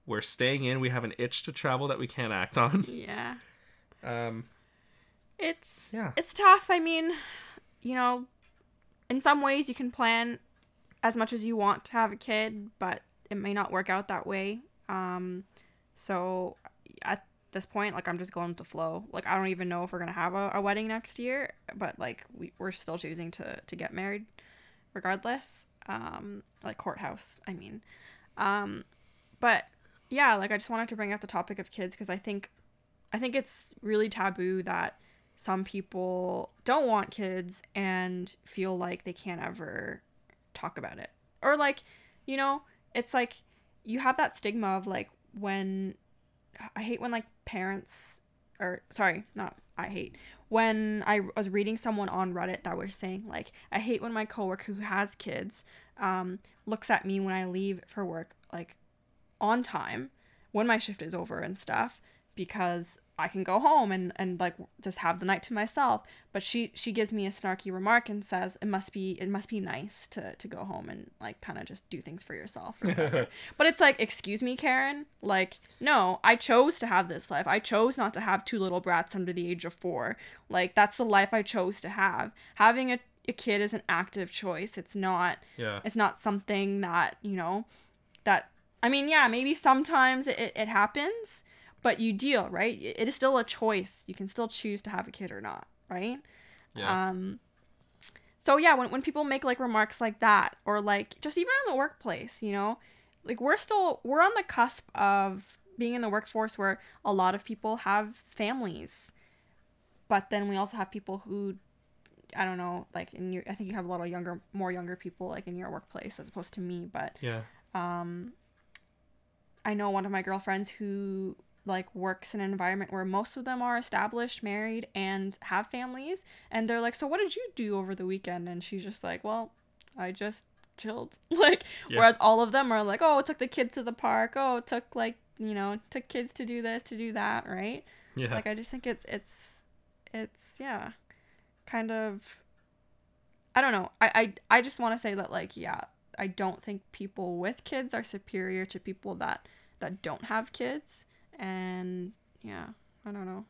We're staying in. We have an itch to travel that we can't act on. Yeah. It's tough. I mean, you know, in some ways you can plan as much as you want to have a kid, but it may not work out that way. So at this point, like, I'm just going with the flow. Like, I don't even know if we're gonna have a wedding next year, but like we're still choosing to get married regardless, like courthouse, I mean. But yeah, like, I just wanted to bring up the topic of kids because I think it's really taboo that some people don't want kids and feel like they can't ever talk about it, or, like, you know, it's like you have that stigma of, like, when I was reading someone on Reddit that was saying, like, I hate when my coworker who has kids looks at me when I leave for work, like, on time when my shift is over and stuff, because I can go home and like just have the night to myself. But she gives me a snarky remark and says it must be nice to go home and, like, kind of just do things for yourself. But it's like, excuse me, Karen, like, no, I chose to have this life. I chose not to have two little brats under the age of 4. Like, that's the life I chose to have. Having a kid is an active choice. It's not it's not something that, you know, that, I mean, yeah, maybe sometimes it happens. But you deal, right? It is still a choice. You can still choose to have a kid or not, right? Yeah. So, yeah, when people make, like, remarks like that, or, like, just even in the workplace, you know? Like, we're on the cusp of being in the workforce where a lot of people have families. But then we also have people who, I don't know, like, I think you have a lot of younger people, like, in your workplace as opposed to me. But I know one of my girlfriends who... like, works in an environment where most of them are established, married, and have families, and they're like, so what did you do over the weekend? And she's just like, well, I just chilled, like, whereas all of them are like, oh, took the kids to the park, oh, took, like, you know, took kids to do this, to do that, right? Yeah. Like, I just think it's yeah, kind of, I don't know, I just want to say that, like, yeah, I don't think people with kids are superior to people that don't have kids. And yeah, I don't know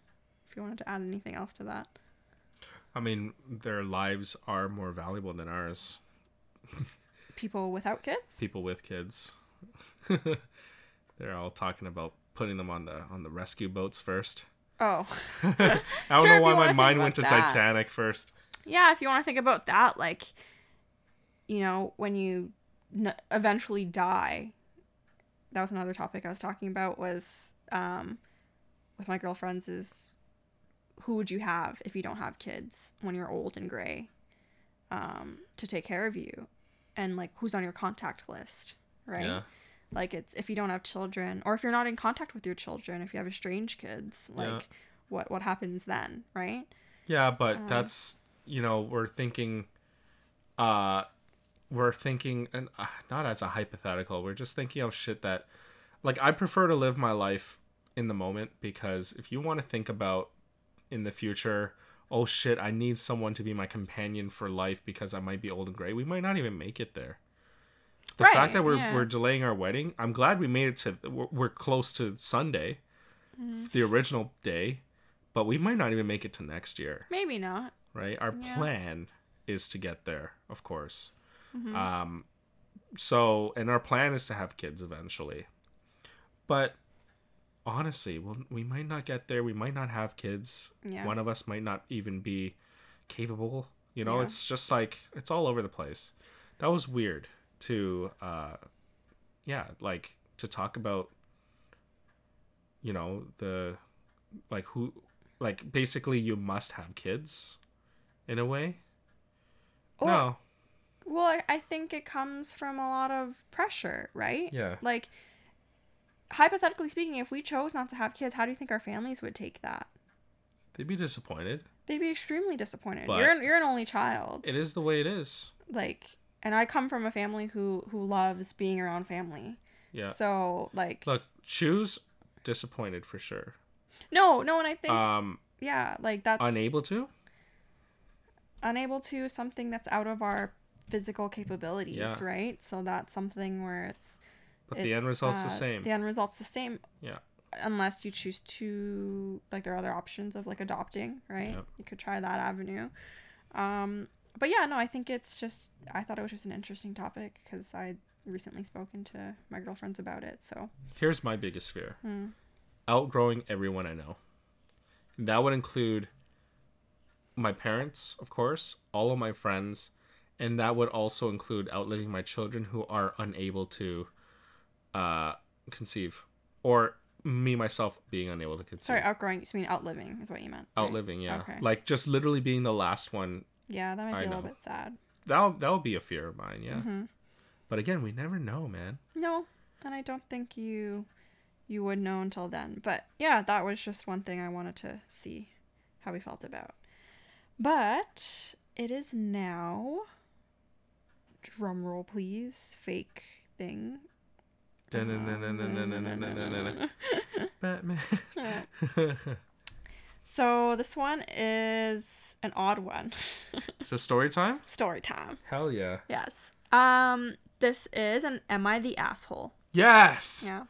if you wanted to add anything else to that. I mean, their lives are more valuable than ours. People without kids? People with kids. They're all talking about putting them on the rescue boats first. Oh. I don't know why my mind went to Titanic first. Yeah, if you want to think about that, like, you know, when you eventually die. That was another topic I was talking about was with my girlfriends is who would you have if you don't have kids when you're old and gray to take care of you, and like who's on your contact list, right? Yeah. Like it's if you don't have children or if you're not in contact with your children, if you have estranged kids, like yeah. what happens then, right? Yeah, but that's, you know, we're thinking and not as a hypothetical, we're just thinking of shit that, like, I prefer to live my life in the moment, because if you want to think about in the future, oh shit, I need someone to be my companion for life because I might be old and gray, we might not even make it there. The right, fact that we're delaying our wedding, I'm glad we made it to, we're close to Sunday, the original day, but we might not even make it to next year. Maybe not. Right? Our plan is to get there, of course. Mm-hmm. So, and our plan is to have kids eventually. But honestly, well, we might not get there. We might not have kids. Yeah. One of us might not even be capable. You know, it's just like, it's all over the place. That was weird to, like to talk about, you know, the, like who, like basically you must have kids in a way. Oh. No. Well, I think it comes from a lot of pressure, right? Yeah. Like, hypothetically speaking, if we chose not to have kids, how do you think our families would take that? They'd be disappointed. They'd be extremely disappointed. But you're an only child. It is the way it is. Like, and I come from a family who loves being around family. Yeah. So, like... Look, choose disappointed for sure. No, and I think... like, that's... Unable to something that's out of our... physical capabilities, right? So that's something where it's... But the end result's the same. The end result's the same. Yeah. Unless you choose to... Like, there are other options of, like, adopting, right? Yeah. You could try that avenue. But, yeah, no, I think it's just... I thought it was just an interesting topic because I'd recently spoken to my girlfriends about it, so... Here's my biggest fear. Outgrowing everyone I know. That would include my parents, of course, all of my friends... And that would also include outliving my children who are unable to conceive. Or me, myself, being unable to conceive. Sorry, outgrowing. You mean outliving is what you meant. Right? Outliving, yeah. Okay. Like, just literally being the last one. Yeah, that might be a little bit sad. That'll be a fear of mine, yeah. Mm-hmm. But again, we never know, man. No, and I don't think you would know until then. But yeah, that was just one thing I wanted to see how we felt about. But it is now... Drum roll, please. Fake thing. Batman. So this one is an odd one. It's a story time? Story time. Hell yeah. Yes. This is an Am I the Asshole? Yes. Yeah.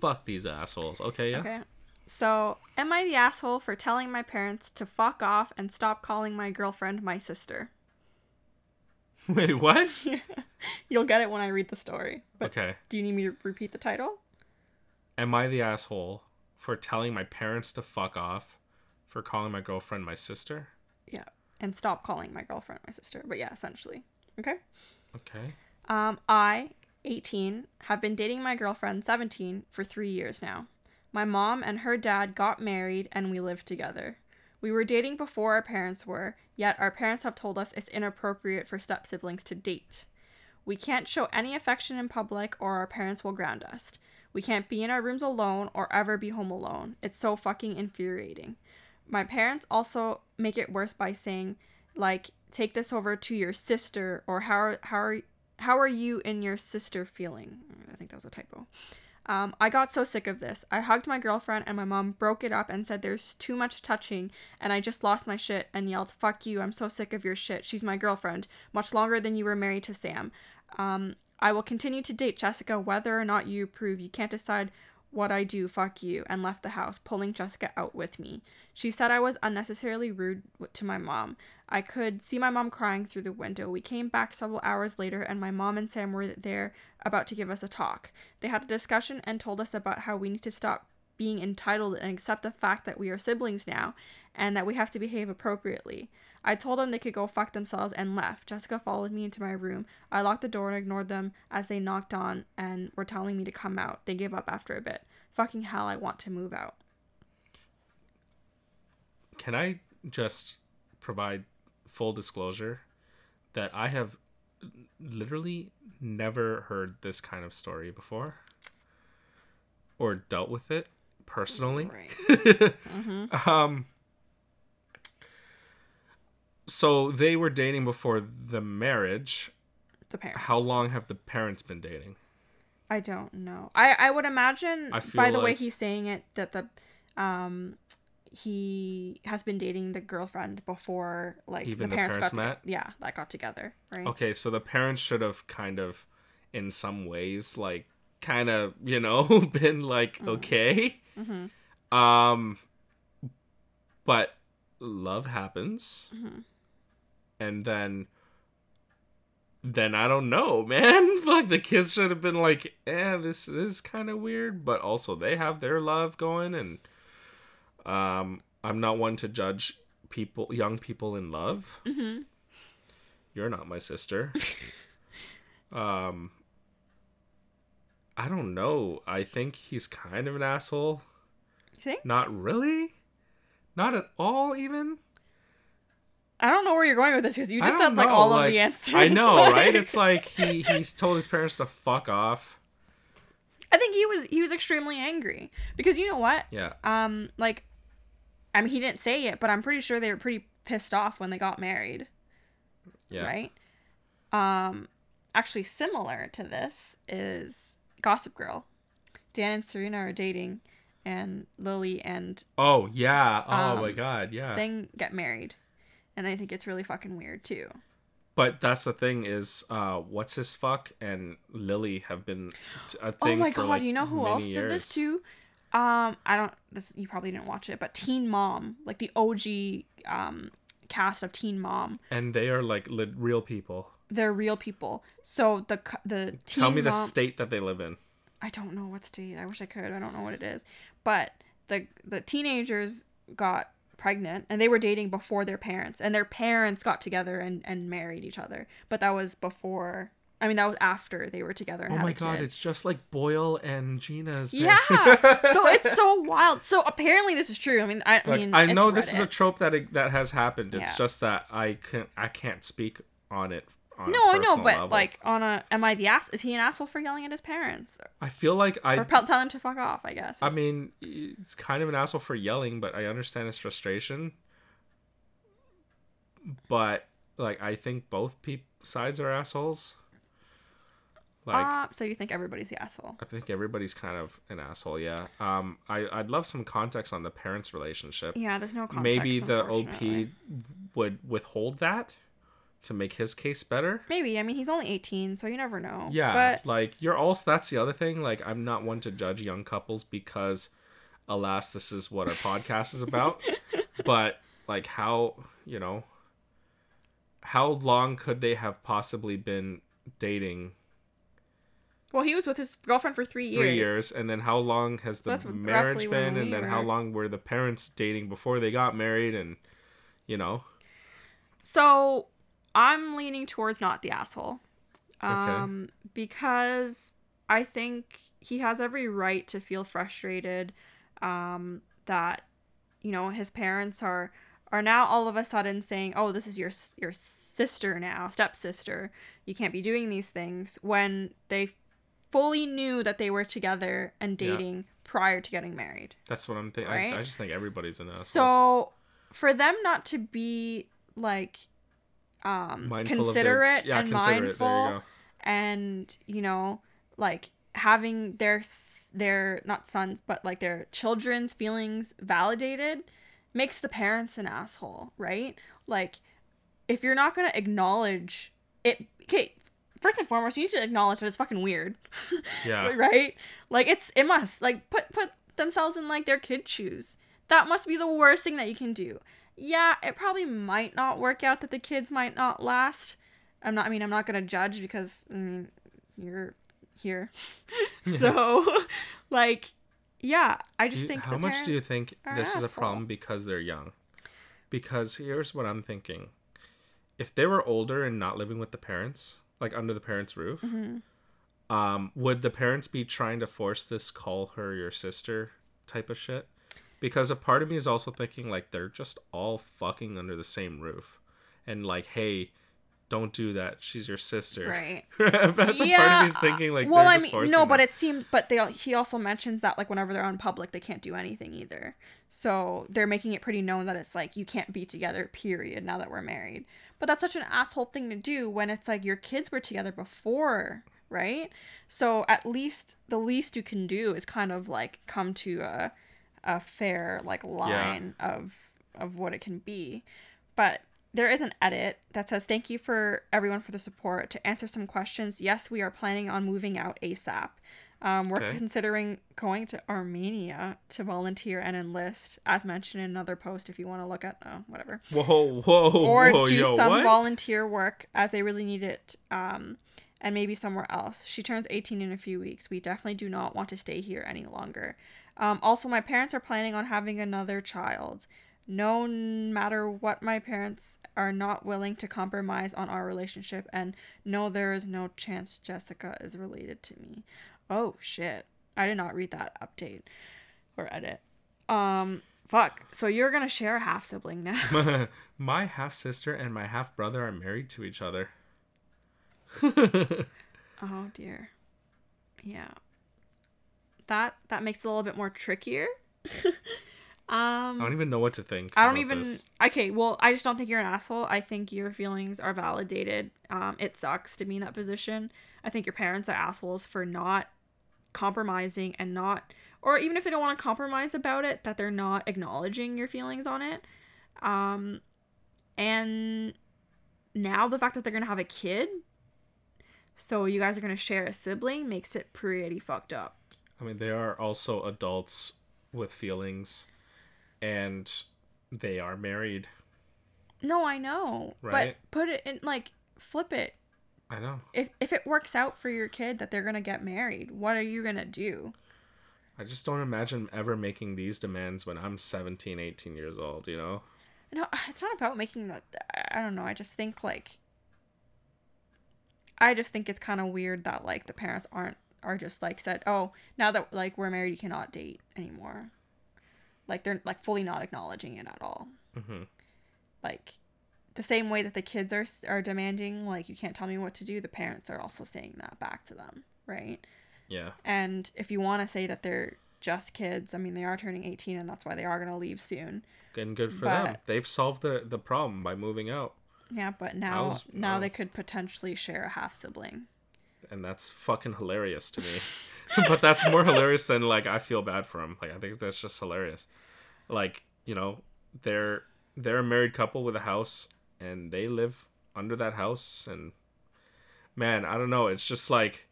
Fuck these assholes. Okay, yeah. Okay. So, am I the asshole for telling my parents to fuck off and stop calling my girlfriend my sister? Wait, what? You'll get it when I read the story. But okay. Do you need me to repeat the title? Am I the asshole for telling my parents to fuck off for calling my girlfriend my sister? Yeah. And stop calling my girlfriend my sister. But yeah, essentially. Okay? Okay. I, 18, have been dating my girlfriend, 17, for 3 years now. My mom and her dad got married and we lived together. We were dating before our parents were, yet our parents have told us it's inappropriate for step-siblings to date. We can't show any affection in public or our parents will ground us. We can't be in our rooms alone or ever be home alone. It's so fucking infuriating. My parents also make it worse by saying, like, take this over to your sister, or how are you and your sister feeling? I think that was a typo. I got so sick of this. I hugged my girlfriend and my mom broke it up and said there's too much touching and I just lost my shit and yelled, fuck you, I'm so sick of your shit. She's my girlfriend. Much longer than you were married to Sam. I will continue to date Jessica whether or not you approve. You can't decide what I do. Fuck you. And left the house, pulling Jessica out with me. She said I was unnecessarily rude to my mom. I could see my mom crying through the window. We came back several hours later and my mom and Sam were there about to give us a talk. They had a discussion and told us about how we need to stop being entitled and accept the fact that we are siblings now and that we have to behave appropriately. I told them they could go fuck themselves and left. Jessica followed me into my room. I locked the door and ignored them as they knocked on and were telling me to come out. They gave up after a bit. Fucking hell, I want to move out. Can I just provide full disclosure that I have literally never heard this kind of story before or dealt with it personally? Right. Mm-hmm. So they were dating before the marriage. The parents. How long have the parents been dating? I don't know. I would imagine, by the way he's saying it, that the he has been dating the girlfriend before, like, even the parents met? Yeah, that got together, right? Okay, so the parents should have kind of, in some ways, like, kind of, you know, been like, mm-hmm. okay. Mm-hmm. But love happens. Mm-hmm. And then I don't know, man. Fuck, the kids should have been like, this is kind of weird. But also they have their love going, and I'm not one to judge people, young people in love. Mm-hmm. You're not my sister. I don't know. I think he's kind of an asshole. You think? Not really. Not at all, even. I don't know where you're going with this, because you just said, like, all of the answers. I know, right? It's like he's told his parents to fuck off. I think he was extremely angry. Because you know what? Yeah. Like, I mean, he didn't say it, but I'm pretty sure they were pretty pissed off when they got married. Yeah. Right? Actually, similar to this is Gossip Girl. Dan and Serena are dating, and Lily and... Oh, yeah. Oh, my God, yeah. They get married. And I think it's really fucking weird, too. But that's the thing is, what's his fuck and Lily have been a thing. Oh my God, like, you know who else did this too? You probably didn't watch it, but Teen Mom, like the OG cast of Teen Mom. And they are like real people. They're real people. So the Teen Mom. Tell me the state that they live in. I don't know what state. I wish I could. I don't know what it is. But the teenagers got pregnant, and they were dating before their parents, and their parents got together and married each other, but that was before, I mean, that was after they were together and had a kid. Oh my God, it's just like Boyle and Gina's parents. Yeah. So it's so wild. So apparently this is true. I mean, I know this is a trope that has happened. It's just that I can't speak on it on a personal level. No, I know, but like on a, is he an asshole for yelling at his parents? I feel like or tell him to fuck off, I guess. I mean, he's kind of an asshole for yelling, but I understand his frustration. But like, I think both sides are assholes. Like, so you think everybody's the asshole? I think everybody's kind of an asshole, yeah. I'd love some context on the parents' relationship. Yeah, there's no context. Maybe the OP would withhold that to make his case better? Maybe. I mean, he's only 18, so you never know. Yeah, but... like, you're also... That's the other thing. Like, I'm not one to judge young couples because, alas, this is what our podcast is about. But, like, how, you know... How long could they have possibly been dating? Well, he was with his girlfriend for 3 years. 3 years. And then how long has the marriage been? And then how long were the parents dating before they got married? And, you know... So... I'm leaning towards not the asshole, okay. Because I think he has every right to feel frustrated that, you know, his parents are now all of a sudden saying, oh, this is your sister now, stepsister. You can't be doing these things, when they fully knew that they were together and dating prior to getting married. That's what I'm thinking. Right? I just think everybody's an asshole. So for them not to be like... considerate and mindful, and, you know, like having their not sons but like their children's feelings validated makes the parents an asshole, right? Like, if you're not going to acknowledge it, okay, first and foremost, you need to acknowledge that it's fucking weird. Yeah. Right? Like, it must, like, put themselves in like their kid shoes. That must be the worst thing that you can do. Yeah, it probably might not work out, that the kids might not last. I'm not going to judge, because, I mean, you're here. So, like, yeah, I just think... How much do you think this is a problem because they're young? Because here's what I'm thinking. If they were older and not living with the parents, like under the parents' roof, mm-hmm. Would the parents be trying to force this call her your sister type of shit? Because a part of me is also thinking, like, they're just all fucking under the same roof. And, like, hey, don't do that. She's your sister. Right. That's yeah. a part of me is thinking, like, well, they're just forcing no, but it seems, but he also mentions that, like, whenever they're on public, they can't do anything either. So they're making it pretty known that it's, like, you can't be together, period, now that we're married. But that's such an asshole thing to do when it's, like, your kids were together before, right? So at least, the least you can do is kind of, like, come to a fair, like, line yeah. of what it can be. But there is an edit that says, thank you for everyone for the support. To answer some questions, yes, we are planning on moving out ASAP. We're okay. considering going to Armenia to volunteer and enlist, as mentioned in another post if you want to look at whatever. Or do some volunteer work as they really need it, and maybe somewhere else. She turns 18 in a few weeks. We definitely do not want to stay here any longer. Also, my parents are planning on having another child. No matter what, my parents are not willing to compromise on our relationship, and no, there is no chance Jessica is related to me. Oh, shit. I did not read that update or edit. Fuck. So you're going to share a half-sibling now. My half-sister and my half-brother are married to each other. Oh, dear. Yeah. That makes it a little bit more trickier. I don't even know what to think. I don't even. This. Okay, well, I just don't think you're an asshole. I think your feelings are validated. It sucks to be in that position. I think your parents are assholes for not compromising and not, or even if they don't want to compromise about it, that they're not acknowledging your feelings on it. And now the fact that they're gonna have a kid, so you guys are gonna share a sibling, makes it pretty fucked up. I mean, they are also adults with feelings, and they are married. No, I know. Right? But put it in, like, flip it. I know. If it works out for your kid that they're going to get married, what are you going to do? I just don't imagine ever making these demands when I'm 17, 18 years old, you know? No, it's not about making that. I don't know. I just think, like, it's kind of weird that, like, the parents are just, like, said, oh, now that, like, we're married, you cannot date anymore. Like, they're, like, fully not acknowledging it at all. Mm-hmm. Like, the same way that the kids are demanding, like, you can't tell me what to do, the parents are also saying that back to them, right? Yeah. And if you want to say that they're just kids, I mean, they are turning 18, and that's why they are going to leave soon. And good for them. They've solved the problem by moving out. Yeah, but now they could potentially share a half-sibling. And that's fucking hilarious to me. But that's more hilarious than, like, I feel bad for him. Like, I think that's just hilarious. Like, you know, they're a married couple with a house, and they live under that house. And, man, I don't know. It's just, like,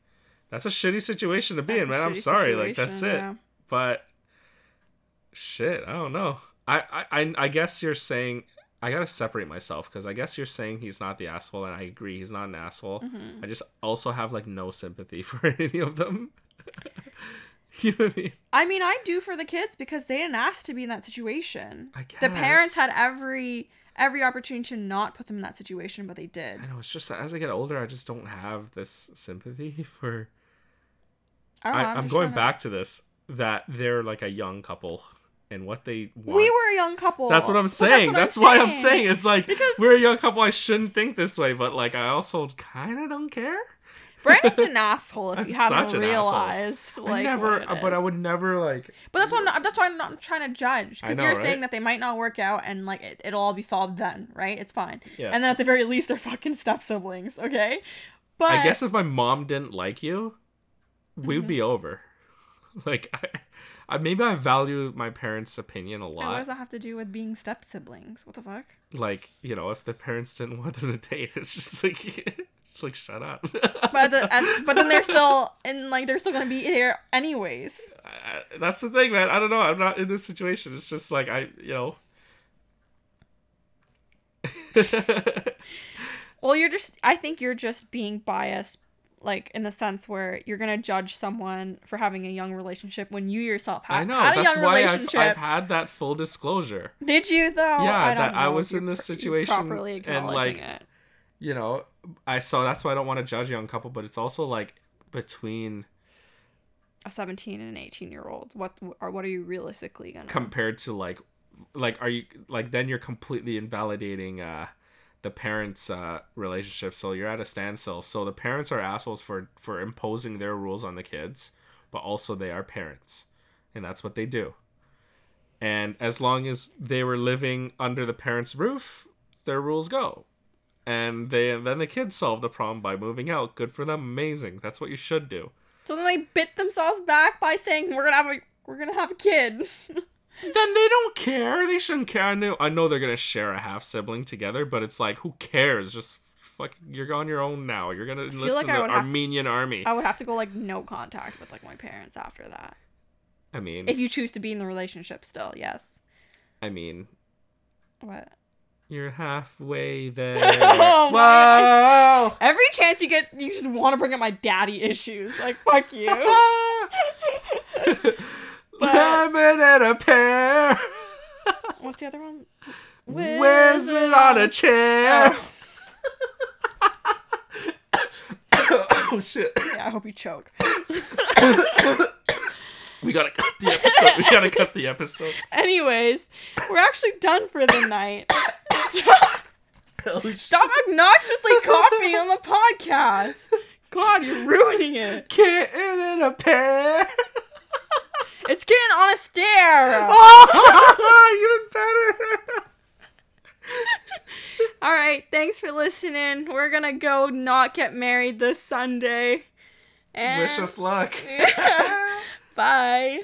that's a shitty situation to be in, man. I'm sorry. Like, that's it. Yeah. But, shit, I don't know. I guess you're saying... I gotta separate myself, because I guess you're saying he's not the asshole, and I agree, he's not an asshole. Mm-hmm. I just also have, like, no sympathy for any of them. You know what I mean? I mean, I do for the kids, because they didn't ask to be in that situation. I guess. The parents had every opportunity to not put them in that situation, but they did. I know, it's just as I get older, I just don't have this sympathy for... I don't know, I'm going back to this, that they're, like, a young couple. And what they want. We were a young couple. That's what I'm saying. That's why I'm saying. It's like, because we're a young couple. I shouldn't think this way. But, like, I also kind of don't care. Brandon's an asshole if you haven't realized. Like, I would never, like. But that's why I'm not trying to judge. Because you're saying that they might not work out, and, like, it'll all be solved then, right? It's fine. Yeah. And then at the very least, they're fucking step-siblings, okay? But I guess if my mom didn't like you, we'd be over. Like, maybe I value my parents' opinion a lot. And what does that have to do with being step-siblings? What the fuck? Like, you know, if the parents didn't want them to date, it's just like, shut up. But then they're still, and, like, they're still going to be here anyways. That's the thing, man. I don't know. I'm not in this situation. It's just like, you know. Well, I think you're just being biased like in the sense where you're going to judge someone for having a young relationship when you yourself had a young relationship. I know, that's why I've had that full disclosure. Did you though? Yeah, I was in this situation properly acknowledging and like, it. You know, that's why I don't want to judge a young couple, but it's also like between a 17 and an 18-year-old. What are you realistically going to compared to like, are you like, then you're completely invalidating, the parents' relationship, so you're at a standstill. So the parents are assholes for imposing their rules on the kids, but also they are parents, and that's what they do. And as long as they were living under the parents' roof, their rules go, and then the kids solve the problem by moving out. Good for them, amazing. That's what you should do. So then they bit themselves back by saying we're gonna have a kid. Then they don't care. They shouldn't care. I know they're going to share a half-sibling together, but it's like, who cares? Just fucking, you're on your own now. You're going to enlist in the Armenian army. I would have to go, like, no contact with, like, my parents after that. I mean... if you choose to be in the relationship still, yes. I mean... what? You're halfway there. Oh, wow! Every chance you get, you just want to bring up my daddy issues. Like, fuck you. But... lemon and a pear. What's the other one? Wizard on a chair. Oh shit. Yeah, I hope you choke. We gotta cut the episode. Anyways, we're actually done for the night. Stop obnoxiously coughing on the podcast. God, you're ruining it. Kitten and a pear. It's getting on a stair. Oh, even better. All right. Thanks for listening. We're going to go not get married this Sunday. And wish us luck. Yeah. Bye.